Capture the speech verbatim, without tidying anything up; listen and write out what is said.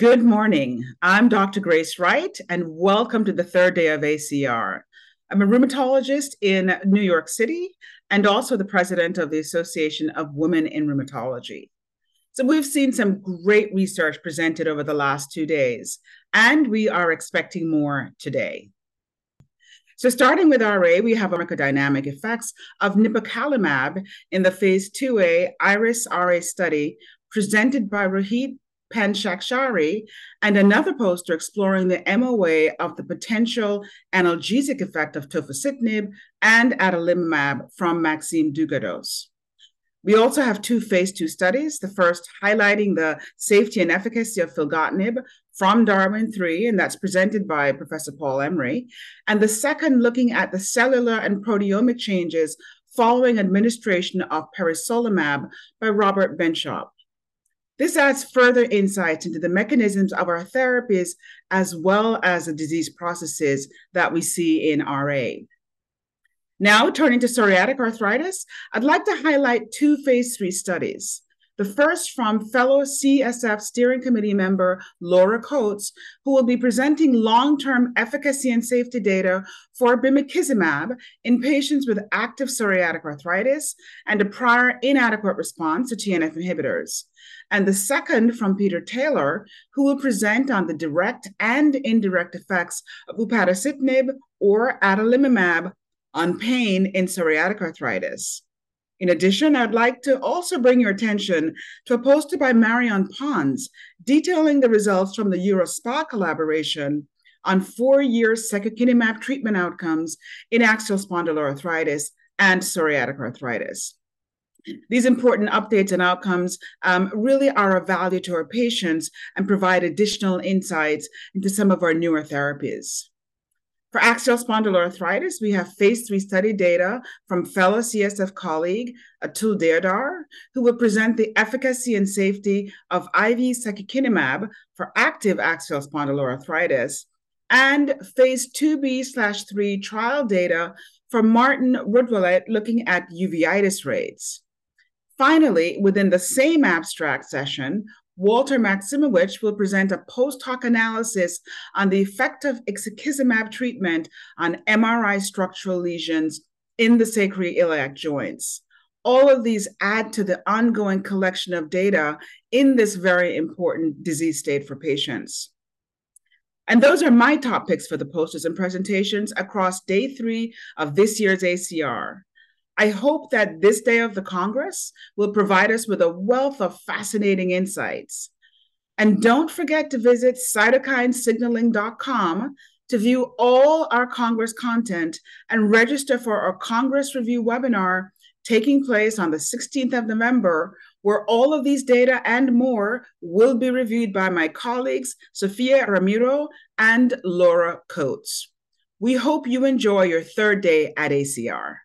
Good morning. I'm Doctor Grace Wright, and welcome to the third day of A C R. I'm a rheumatologist in New York City and also the president of the Association of Women in Rheumatology. So we've seen some great research presented over the last two days, and we are expecting more today. So starting with R A, we have pharmacodynamic effects of nipocalimab in the phase two A iris R A study presented by Rohit Pen Shakshari, and another poster exploring the M O A of the potential analgesic effect of tofacitinib and adalimumab from Maxime Dugados. We also have two phase two studies, the first highlighting the safety and efficacy of filgotinib from Darwin Three, and that's presented by Professor Paul Emery, and the second looking at the cellular and proteomic changes following administration of perisolumab by Robert Benschop. This adds further insight into the mechanisms of our therapies as well as the disease processes that we see in R A. Now, turning to psoriatic arthritis, I'd like to highlight two phase three studies. The first from fellow C S F steering committee member Laura Coates, who will be presenting long-term efficacy and safety data for bimekizumab in patients with active psoriatic arthritis and a prior inadequate response to T N F inhibitors. And the second from Peter Taylor, who will present on the direct and indirect effects of upadacitinib or adalimumab on pain in psoriatic arthritis. In addition, I'd like to also bring your attention to a poster by Marion Pons detailing the results from the EuroSPA collaboration on four-year secukinumab treatment outcomes in axial spondyloarthritis and psoriatic arthritis. These important updates and outcomes um, really are of value to our patients and provide additional insights into some of our newer therapies. For axial spondyloarthritis, we have phase three study data from fellow C S F colleague Atul Deodhar, who will present the efficacy and safety of I V secukinumab for active axial spondyloarthritis, and phase two B slash three trial data from Martin Rudwallet looking at uveitis rates. Finally, within the same abstract session, Walter Maximovich will present a post-hoc analysis on the effect of ixekizumab treatment on M R I structural lesions in the sacroiliac joints. All of these add to the ongoing collection of data in this very important disease state for patients. And those are my top picks for the posters and presentations across day three of this year's A C R. I hope that this day of the Congress will provide us with a wealth of fascinating insights. And don't forget to visit cytokine signaling dot com to view all our Congress content and register for our Congress Review webinar taking place on the sixteenth of November, where all of these data and more will be reviewed by my colleagues, Sophia Ramiro and Laura Coates. We hope you enjoy your third day at A C R.